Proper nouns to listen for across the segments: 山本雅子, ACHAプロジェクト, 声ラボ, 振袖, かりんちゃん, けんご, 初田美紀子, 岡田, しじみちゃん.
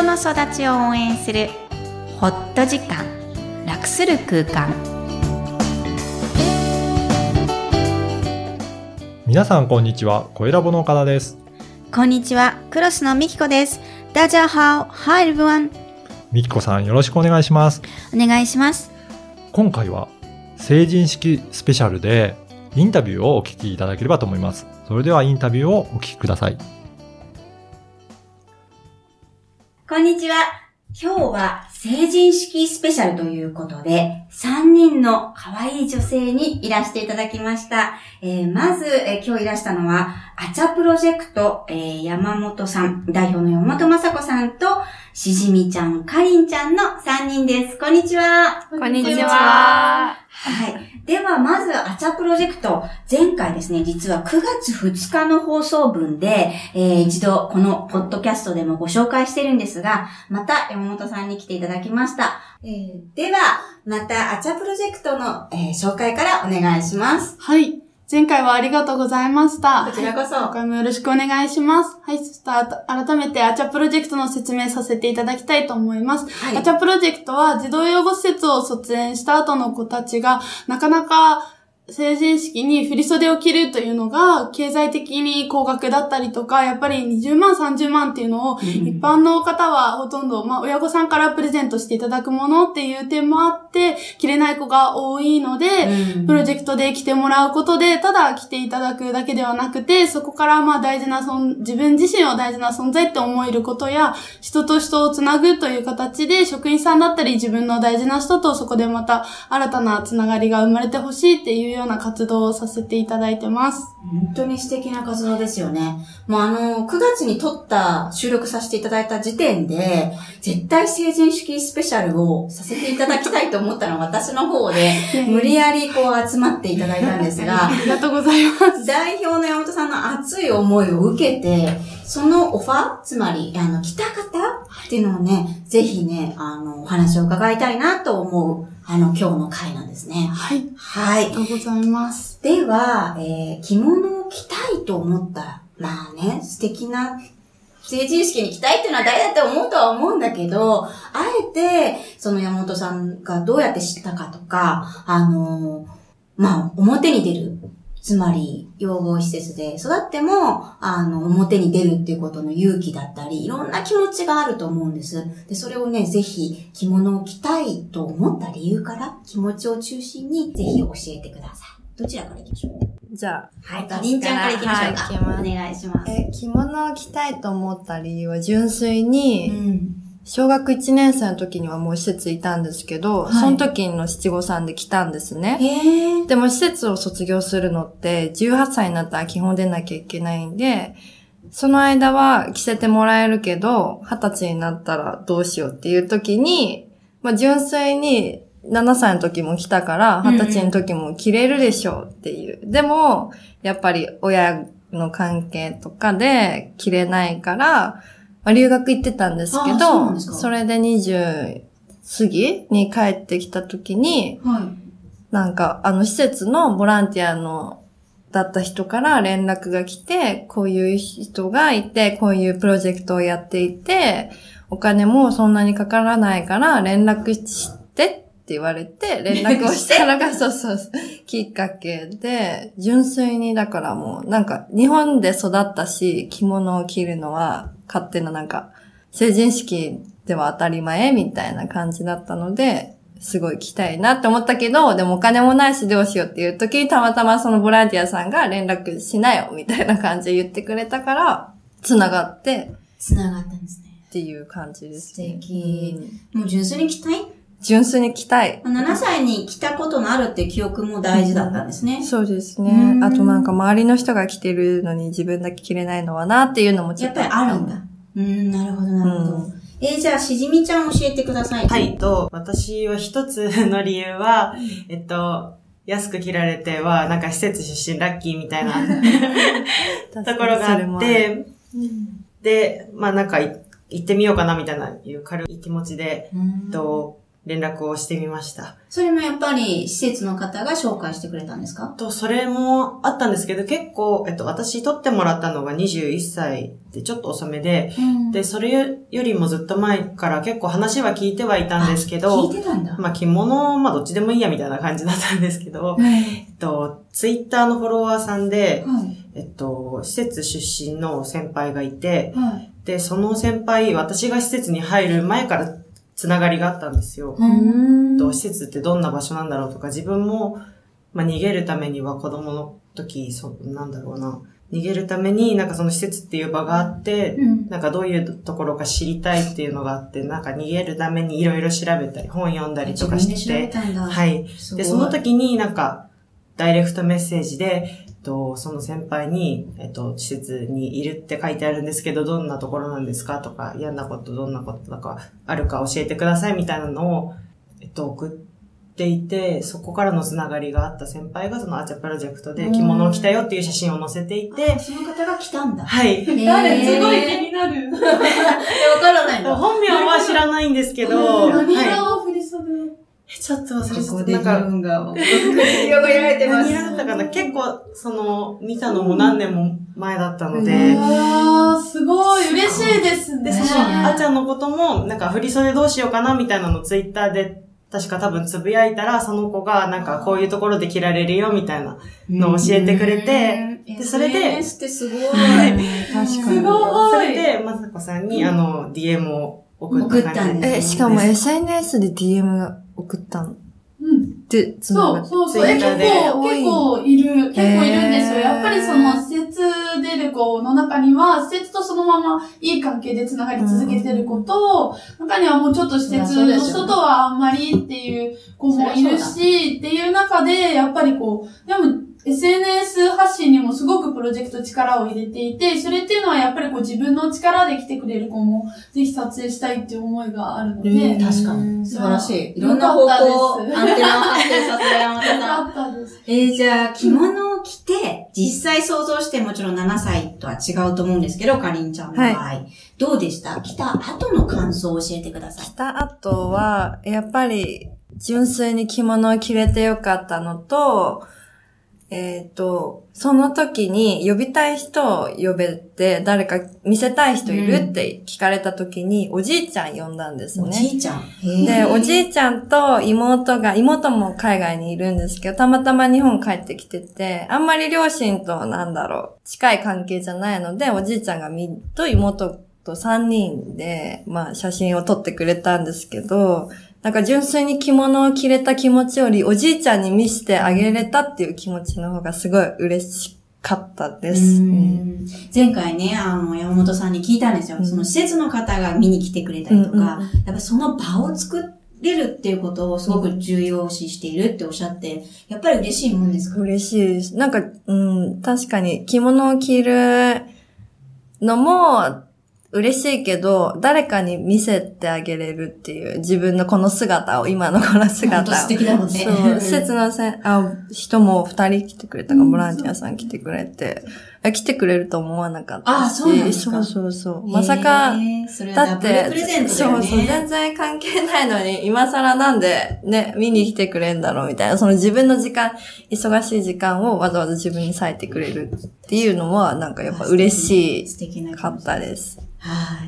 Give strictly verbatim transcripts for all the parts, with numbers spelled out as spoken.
人の育ちを応援するホット時間、楽する空間。皆さんこんにちは、声ラボの岡田です。こんにちは、クロスのみきこです。ダジャハオ、ハイルブワン。みきこさん、よろしくお願いします。お願いします。今回は成人式スペシャルでインタビューをお聞きいただければと思います。それではインタビューをお聞きください。こんにちは。今日は成人式スペシャルということで、さんにんの可愛い女性にいらしていただきました。えー、まず、えー、今日いらしたのは、アチャプロジェクト、えー、山本さん、代表の山本雅子さんと、しじみちゃん、かりんちゃんのさんにんです。こんにちは。こんにちは。はい。では、まず、アチャプロジェクト。前回ですね、実はくがつふつかの放送分で、えー、一度、このポッドキャストでもご紹介してるんですが、また山本さんに来ていただきました。えー、では、また、アチャプロジェクトの、えー、紹介からお願いします。はい。前回はありがとうございました。こちらこそ。今回もよろしくお願いします。はい、そしたら改めてアチャプロジェクトの説明させていただきたいと思います。はい、アチャプロジェクトは児童養護施設を卒園した後の子たちがなかなか成人式に振り袖を着るというのが経済的に高額だったりとか、やっぱりにじゅうまんさんじゅうまんっていうのを一般の方はほとんど、まあ親御さんからプレゼントしていただくものっていう点もあって着れない子が多いので、プロジェクトで着てもらうことでただ着ていただくだけではなくて、そこからまあ大事な存自分自身を大事な存在って思えることや、人と人をつなぐという形で職員さんだったり自分の大事な人とそこでまた新たなつながりが生まれてほしいっていうような活動をさせていただいてます。本当に素敵な活動ですよね。もうあの、くがつに撮った、収録させていただいた時点で、絶対成人式スペシャルをさせていただきたいと思ったのは私の方で、無理やりこう集まっていただいたんですが、ありがとうございます。代表の山本さんの熱い思いを受けて、そのオファー、つまり、あの、来た方っていうのをね、ぜひね、あの、お話を伺いたいなと思う、あの、今日の回なんですね。はい。はい。ありがとうございます。では、えー、着物を着たいと思ったら、まあね、素敵な、成人式に着たいっていうのは誰だって思うとは思うんだけど、あえて、その山本さんがどうやって知ったかとか、あの、まあ、表に出る。つまり、養護施設で育っても、あの、表に出るっていうことの勇気だったり、いろんな気持ちがあると思うんです。で、それをね、ぜひ、着物を着たいと思った理由から、気持ちを中心に、ぜひ教えてください。どちらからいきましょう？じゃあ、はい、かりんちゃんからいきましょうか。はい、お願いします。え、着物を着たいと思った理由は、純粋に、うん、小学いちねんせいの時にはもう施設いたんですけど、はい、その時の七五三で来たんですね。へー。でも施設を卒業するのってじゅうはっさいになったら基本出なきゃいけないんで、その間は着せてもらえるけど、はたちになったらどうしようっていう時に、まあ純粋にななさいの時も来たから、はたちの時も着れるでしょうっていう。うんうん、でも、やっぱり親の関係とかで着れないから、留学行ってたんですけど、そ, それでにじゅう過ぎに帰ってきた時に、はい、なんかあの施設のボランティアのだった人から連絡が来て、こういう人がいて、こういうプロジェクトをやっていて、お金もそんなにかからないから連絡してって言われて、連絡をしたのがそうそうそうきっかけで、純粋にだからもうなんか日本で育ったし、着物を着るのは勝手ななんか、成人式では当たり前みたいな感じだったので、すごい着たいなって思ったけど、でもお金もないしどうしようっていう時にたまたまそのボランティアさんが連絡しなよみたいな感じで言ってくれたから、繋がって。繋がったんですね。っていう感じですね。素敵。もう純粋に着たい？純粋に着たい。ななさいに着たことのあるって記憶も大事だったんですね。うん、そうですね。あとなんか周りの人が着てるのに自分だけ着れないのはなっていうのもちょっと。やっぱりあるんだ。うん、なるほど、なるほど。うん、えー、じゃあ、しじみちゃん教えてください。はい、と、私は一つの理由は、えっと、安く着られては、なんか施設出身ラッキーみたいなところがあって、うん、で、まあなんか行ってみようかなみたいないう軽い気持ちで、えっと、連絡をしてみました。それもやっぱり施設の方が紹介してくれたんですか？と、それもあったんですけど、結構、えっと、私取ってもらったのがにじゅういっさいでちょっと遅めで、うん、で、それよりもずっと前から結構話は聞いてはいたんですけど、聞いてたんだ。まあ、着物、まあ、どっちでもいいやみたいな感じだったんですけど、うん、えっと、ツイッターのフォロワーさんで、うん、えっと、施設出身の先輩がいて、うん、で、その先輩、私が施設に入る前から、つながりがあったんですよ。うんと、施設ってどんな場所なんだろうとか、自分も、まあ、逃げるためには子供の時、そう、なんだろうな。逃げるために、なんかその施設っていう場があって、うん、なんかどういうところか知りたいっていうのがあって、なんか逃げるためにいろいろ調べたり、本読んだりとかして。自分で調べたんだ。はい。で、その時になんか、ダイレクトメッセージで、とその先輩に、えっと、施設にいるって書いてあるんですけど、どんなところなんですかとか、嫌なことどんなことだかあるか教えてくださいみたいなのを、えっと、送っていて、そこからのつながりがあった先輩がそのアーチャプロジェクトで着物を着たよっていう写真を載せていて、その方が来たんだ。はい。誰？すごい気になる。わからないの。本名は知らないんですけど、涙を振り袖。ちょっと忘れちゃった。なんか、運が、よくやられてます。何だったかな？結構、その、見たのも何年も前だったので。わー、すごい、嬉しいですね。で、その、あちゃんのことも、なんか、振り袖どうしようかな、みたいなのをツイッターで、確か多分つぶやいたら、その子が、なんか、こういうところで着られるよ、みたいなのを教えてくれて、で、それで、エスエヌエス ってすごい。確かに。すごい。それで、まさこさんに、あの、ディーエム を送った感じです。え、しかも エスエヌエス で ディーエム が、送ったの。うん。で、つながって。そうそうそう。え、結構、結構いる、結構いるんですよ。やっぱりその、施設出る子の中には、施設とそのままいい関係でつながり続けてる子と、うん、中にはもうちょっと施設の人とはあんまりっていう子もいるし、っていう中で、やっぱりこう、でも、エスエヌエス 発信にもすごくプロジェクト力を入れていて、それっていうのはやっぱりこう自分の力で来てくれる子もぜひ撮影したいっていう思いがあるので、うん、確かに素晴らしい。いろんな方向アンテナを張って撮影をまたな。えー、じゃあ着物を着て実際想像して、もちろんななさいとは違うと思うんですけど、かりんちゃんの場合、はい、どうでした？着た後の感想を教えてください。着た後はやっぱり純粋に着物を着れてよかったのと、えっと、その時に呼びたい人を呼べて、誰か見せたい人いるって聞かれた時に、おじいちゃん呼んだんですね。おじいちゃん。で、おじいちゃんと妹が、妹も海外にいるんですけど、たまたま日本帰ってきてて、あんまり両親となんだろう、近い関係じゃないので、おじいちゃんがみと妹とさんにんで、まあ写真を撮ってくれたんですけど、なんか純粋に着物を着れた気持ちより、おじいちゃんに見せてあげれたっていう気持ちの方がすごい嬉しかったです。うん、前回ね、あの、山本さんに聞いたんですよ。うん、その施設の方が見に来てくれたりとか、うんうん、やっぱその場を作れるっていうことをすごく重要視しているっておっしゃって、やっぱり嬉しいもんですか？嬉しいです。なんか、うん、確かに着物を着るのも、嬉しいけど、誰かに見せてあげれるっていう、自分のこの姿を、今のこの姿を。本当素敵だもんね。そう、施設のせあ人も二人来てくれたか、うん、ボランティアさん来てくれて、うん、来てくれると思わなかったし。あ、そうなんですか。そうそうそう。まさか、それだってプレゼントだよね、そうそう、全然関係ないのに、今更なんで、ね、見に来てくれんだろうみたいな、その自分の時間、忙しい時間をわざわざ自分に割いてくれるっていうのは、なんかやっぱ嬉しい、素敵なかったです。は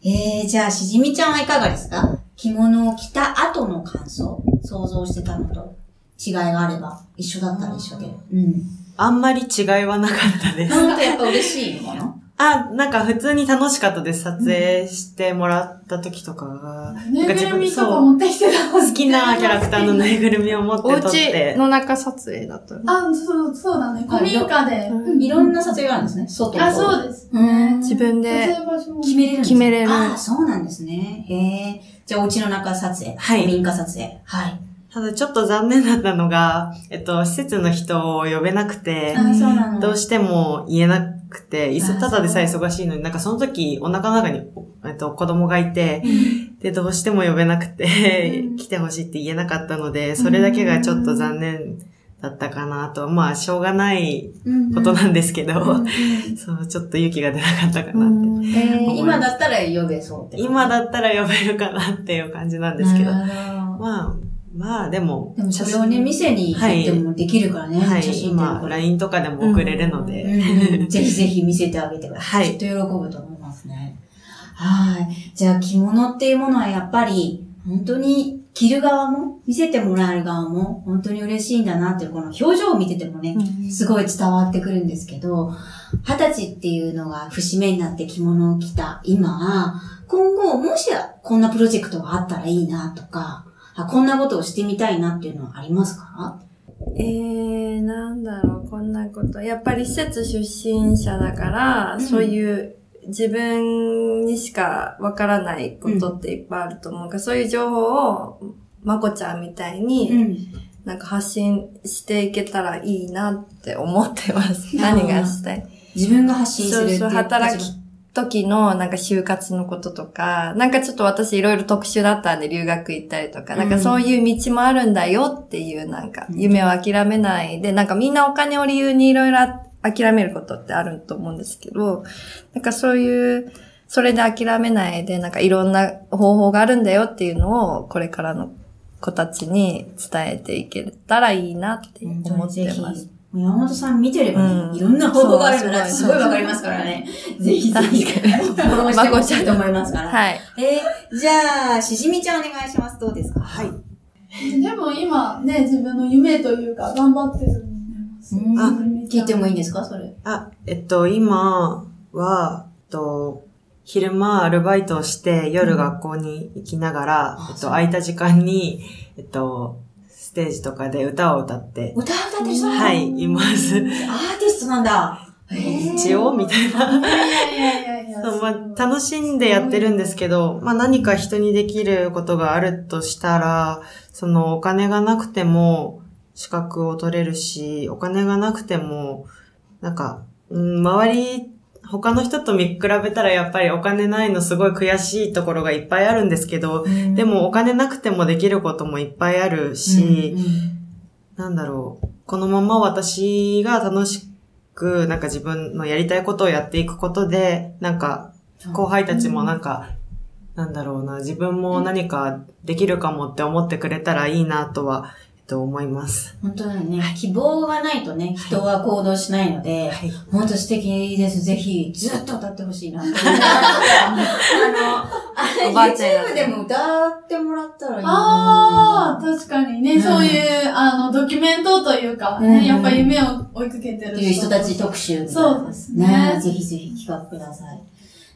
い。えー、じゃあ、しじみちゃんはいかがですか？着物を着た後の感想、想像してたのと違いがあれば、一緒だったら一緒で。うん。あんまり違いはなかったです。なんかやっぱ嬉しいもの？あ、なんか普通に楽しかったです。撮影してもらった時とかが。うん、なんか自分にそう、好きなキャラクターのぬいぐるみを持って撮って。お家の中撮影だった。あ、そう、そうだね。古民家で、うん。いろんな撮影があるんですね。外の。あ、そうです。うん。自分で決めれるんです。決めれる。あ、そうなんですね。へえ。じゃあお家の中撮影。はい。古民家撮影。はい。ただちょっと残念だったのが、えっと、施設の人を呼べなくて、うん、どうしても言えなくて、くて、ただでさえ忙しいのに、なんかその時お腹の中に、えっと、子供がいて、で、どうしても呼べなくて、来てほしいって言えなかったので、それだけがちょっと残念だったかなと、まあ、しょうがないことなんですけど、そう、ちょっと勇気が出なかったかなって。えー、今だったら呼べそうって。今だったら呼べるかなっていう感じなんですけど。まあ、まあでも。でもそれをね、店に行ってもできるからね。はい、写真今、ライン とかでも送れるので。うん、ぜひぜひ見せてあげてください。はい。きっと喜ぶと思いますね。はい。じゃあ着物っていうものはやっぱり、本当に、着る側も、見せてもらえる側も、本当に嬉しいんだなっていう、この表情を見ててもね、すごい伝わってくるんですけど、二十歳っていうのが節目になって着物を着た今は、今後、もしこんなプロジェクトがあったらいいなとか、こんなことをしてみたいなっていうのはありますか？えー、なんだろう、こんなこと。やっぱり施設出身者だから、うん、そういう、自分にしかわからないことっていっぱいあると思うから、うん、そういう情報をまこちゃんみたいになんか発信していけたらいいなって思ってます。何がしたい？自分が発信するっていう。そうそう、働き時のなんか就活のこととか、なんかちょっと私いろいろ特殊だったんで留学行ったりとか、なんかそういう道もあるんだよっていうなんか夢を諦めないで、なんかみんなお金を理由にいろいろあって、諦めることってあると思うんですけど、なんかそういう、それで諦めないで、なんかいろんな方法があるんだよっていうのを、これからの子たちに伝えていけたらいいなって思ってます。山本さん見てればね、うん、いろんな方法があるからすごいわかりますからね。ぜひぜひ、フォローしてほしいと思いますから。はい。えー、じゃあ、しじみちゃんお願いします。どうですか？はい。でも今ね、自分の夢というか、頑張ってる。うん、あ、聞いてもいいんですかそれ。あ、えっと、今は、えっと、昼間アルバイトをして、夜学校に行きながら、うん、えっと、空いた時間に、えっと、ステージとかで歌を歌って。歌を歌ってしまう？はい、います。アーティストなんだ。一応みたいな。いやいやいやいやまあ、楽しんでやってるんですけど、まあ何か人にできることがあるとしたら、そのお金がなくても、資格を取れるし、お金がなくても、なんか、うん、周り、他の人と見比べたらやっぱりお金ないのすごい悔しいところがいっぱいあるんですけど、うん、でもお金なくてもできることもいっぱいあるし、うんうん、なんだろう、このまま私が楽しく、なんか自分のやりたいことをやっていくことで、なんか、後輩たちもなんか、うんなんだろうな、自分も何かできるかもって思ってくれたらいいなとは、と思います。本当だね。希望がないとね、人は行動しないので、はい、本当素敵です。ぜひ、ずっと歌ってほしいなって。あの、あれ、YouTube でも歌ってもらったらいいな。ああ、確かにね、うん、そういう、あの、ドキュメントというか、ねうん、やっぱ夢を追いかけてる。っていう人たち特集みたいな。そうですね。ねぜひぜひ企画ください。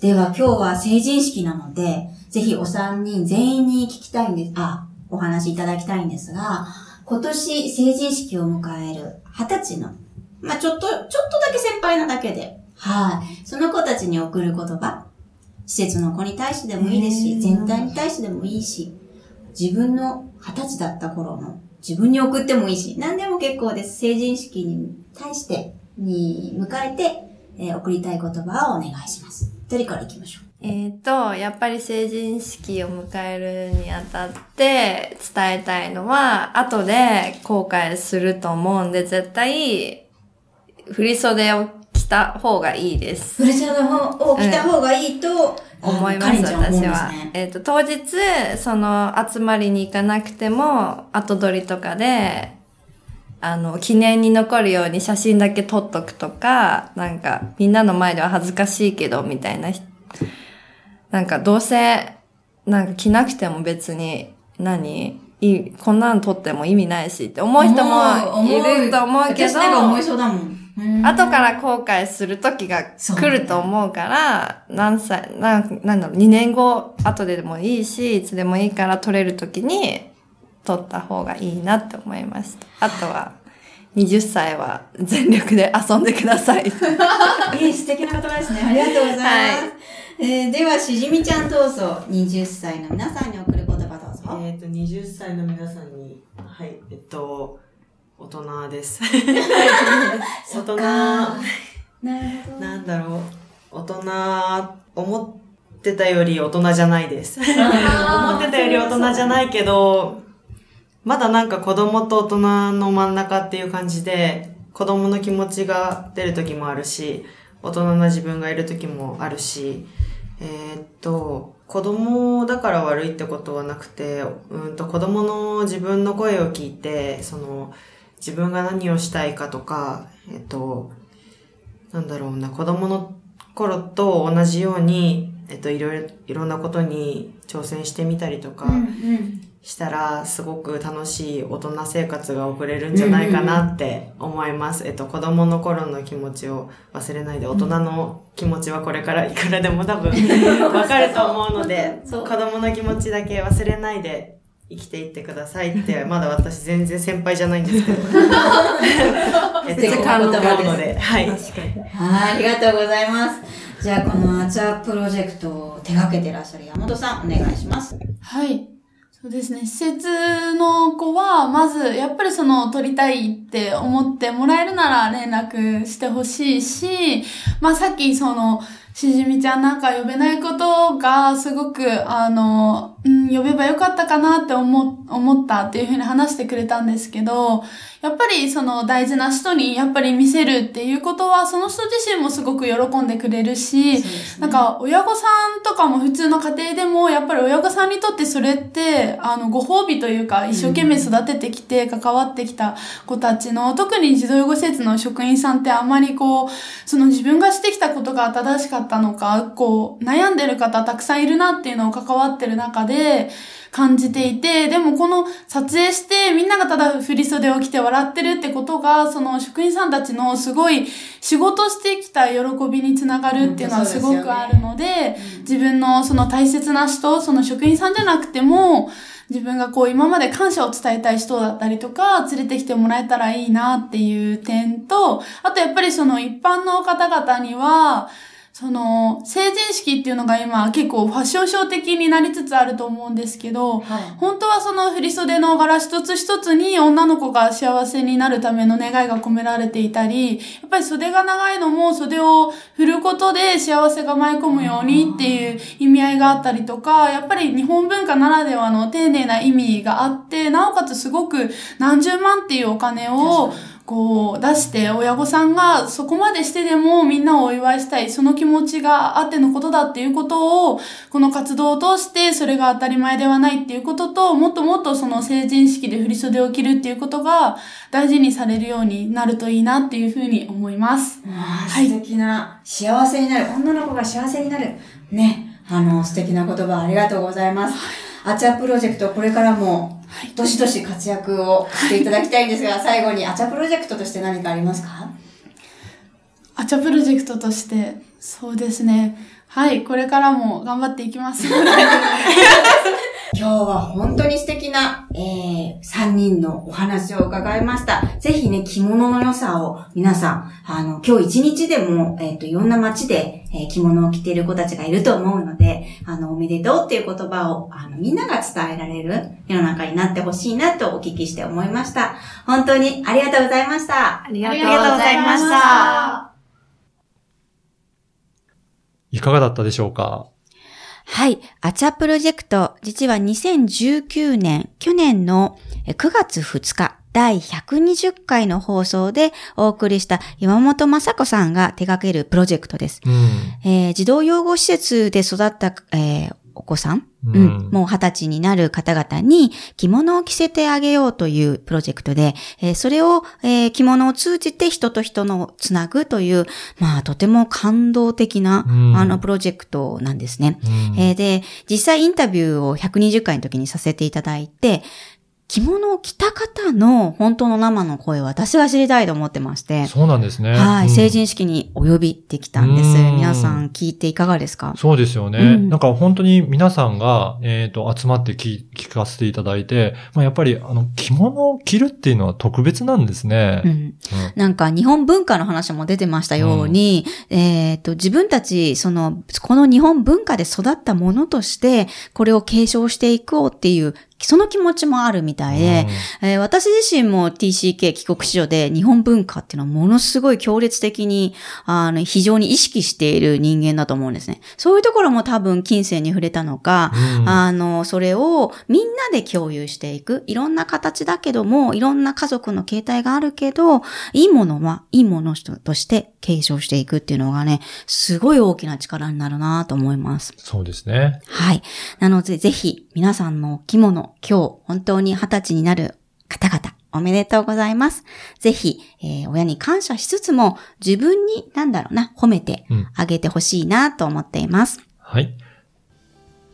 では、今日は成人式なので、ぜひお三人全員に聞きたいんです。あ、お話いただきたいんですが、今年成人式を迎える二十歳の、まあ、ちょっと、ちょっとだけ先輩なだけで、はい。その子たちに送る言葉、施設の子に対してでもいいですし、全体に対してでもいいし、自分の二十歳だった頃の自分に送ってもいいし、何でも結構です。成人式に対して、に迎えて、えー、送りたい言葉をお願いします。一人から行きましょう。えっと、やっぱり成人式を迎えるにあたって伝えたいのは、後で後悔すると思うんで、絶対、振り袖を着た方がいいです。振り袖を着た方がいいと、うん、思います、私は。えっと、当日、その、集まりに行かなくても、後撮りとかで、あの、記念に残るように写真だけ撮っとくとか、なんか、みんなの前では恥ずかしいけど、みたいな人、なんかどうせ、なんか着なくても別に何、何こんなの撮っても意味ないしって思う人もいると思うけど、思いそうだもん。後から後悔する時が来ると思うから、何歳、なん、なんだろう、にねんご後ででもいいし、いつでもいいから撮れる時に撮った方がいいなって思いました。あとは、はたちは全力で遊んでください。いい素敵な言葉ですね。ありがとうございます。はいえー、では、しじみちゃんどうぞ、はたちの皆さんに送る言葉どうぞ。えっと、はたちの皆さんに、はい、えっと、大人です。大人、なんだろう、大人、思ってたより大人じゃないです。思ってたより大人じゃないけど、まだなんか子供と大人の真ん中っていう感じで、子供の気持ちが出る時もあるし、大人な自分がいる時もあるし、えー、っと、子供だから悪いってことはなくて、うんと子供の自分の声を聞いて、その自分が何をしたいかとか、えっと、なんだろうな、子供の頃と同じように、えっと、いろいろ、いろんなことに挑戦してみたりとかしたら、すごく楽しい大人生活が送れるんじゃないかなって思います。えっと、子供の頃の気持ちを忘れないで、大人の気持ちはこれからいくらでも多分わかると思うので、子供の気持ちだけ忘れないで生きていってくださいって、まだ私全然先輩じゃないんですけど。えっと、素敵な言葉です。なので、はい。確かに。はい、ありがとうございます。じゃあこのアーチャープロジェクトを手掛けてらっしゃる山本さん、お願いします。はい。そうですね。施設の子は、まず、やっぱりその、取りたいって思ってもらえるなら連絡してほしいし、まあさっきその、しじみちゃんなんか呼べないことが、すごく、あの、うん、呼べばよかったかなって思、思ったっていうふうに話してくれたんですけど、やっぱりその、大事な人にやっぱり見せるっていうことは、その人自身もすごく喜んでくれるし、ね、なんか、親御さんとかも普通の家庭でも、やっぱり親御さんにとってそれって、あの、ご褒美というか、一生懸命育ててきて、関わってきた子たちの、特に児童養護施設の職員さんってあんまりこう、その自分がしてきたことが正しかったのか、こう、悩んでる方たくさんいるなっていうのを関わってる中で感じていて、でもこの撮影してみんながただ振り袖を着て笑ってるってことが、その職員さんたちのすごい仕事してきた喜びにつながるっていうのはすごくあるので、自分のその大切な人、その職員さんじゃなくても、自分がこう今まで感謝を伝えたい人だったりとか、連れてきてもらえたらいいなっていう点と、あとやっぱりその一般の方々には、その成人式っていうのが今結構ファッションショー的になりつつあると思うんですけど、はい、本当はその振袖の柄一つ一つに女の子が幸せになるための願いが込められていたり、やっぱり袖が長いのも袖を振ることで幸せが舞い込むようにっていう意味合いがあったりとか、やっぱり日本文化ならではの丁寧な意味があって、なおかつすごく何十万っていうお金をこう出して親御さんがそこまでしてでもみんなをお祝いしたい、その気持ちがあってのことだっていうことを、この活動を通してそれが当たり前ではないっていうことと、もっともっとその成人式で振り袖を着るっていうことが大事にされるようになるといいなっていうふうに思います。はい、素敵な、幸せになる、女の子が幸せになるね、あの素敵な言葉ありがとうございます。アーチャープロジェクト、これからもはい、どしどし活躍をしていただきたいんですが、はい、最後にアーチャープロジェクトとして何かありますか？アーチャープロジェクトとして、そうですね。はい、これからも頑張っていきます。今日は本当に素敵な、えー、さんにんのお話を伺いました。ぜひね、着物の良さを皆さん、あの、今日一日でも、えっと、いろんな街で、えー、着物を着ている子たちがいると思うので、あの、おめでとうっていう言葉を、あの、みんなが伝えられる世の中になってほしいなとお聞きして思いました。本当にありがとうございました。ありがとうございました。いかがだったでしょうか？はい。アーチャープロジェクト、実はにせんじゅうきゅうねん、去年のくがつふつか、だいひゃくにじゅっかいの放送でお送りした山本雅子さんが手掛けるプロジェクトです。うん、えー、児童養護施設で育った、えー、お子さん、うんうん、もうはたちになる方々に着物を着せてあげようというプロジェクトで、えー、それを、えー、着物を通じて人と人のつなぐという、まあとても感動的な、うん、あのプロジェクトなんですね、うん、えー、で、実際インタビューをひゃくにじゅっかいの時にさせていただいて、着物を着た方の本当の生の声を私が知りたいと思ってまして。そうなんですね。はい。うん、成人式にお呼びできたんです。皆さん聞いていかがですか？そうですよね。うん、なんか本当に皆さんが、えっと、集まって聞かせていただいて、まあ、やっぱりあの着物を着るっていうのは特別なんですね。うんうん、なんか日本文化の話も出てましたように、うん、えっと、自分たち、その、この日本文化で育ったものとして、これを継承していこうっていう、その気持ちもあるみたいで、うん、えー、私自身も ティーシーケー 帰国子女で日本文化っていうのはものすごい強烈的に、あの、非常に意識している人間だと思うんですね。そういうところも多分近世に触れたのか、うん、あの、それをみんなで共有していく。いろんな形だけども、いろんな家族の形態があるけど、いいものはいいものとして継承していくっていうのがね、すごい大きな力になるなと思います。そうですね。はい。なのでぜひ皆さんのお着物、今日本当に二十歳になる方々、おめでとうございます。ぜひ、えー、親に感謝しつつも、自分に何だろうな、褒めてあげてほしいなと思っています、うん。はい。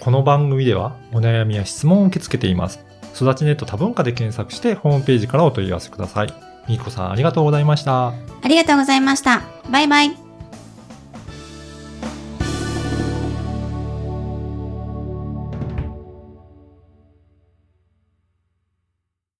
この番組ではお悩みや質問を受け付けています。育ちネット多文化で検索してホームページからお問い合わせください。みきこさん、ありがとうございました。ありがとうございました。バイバイ。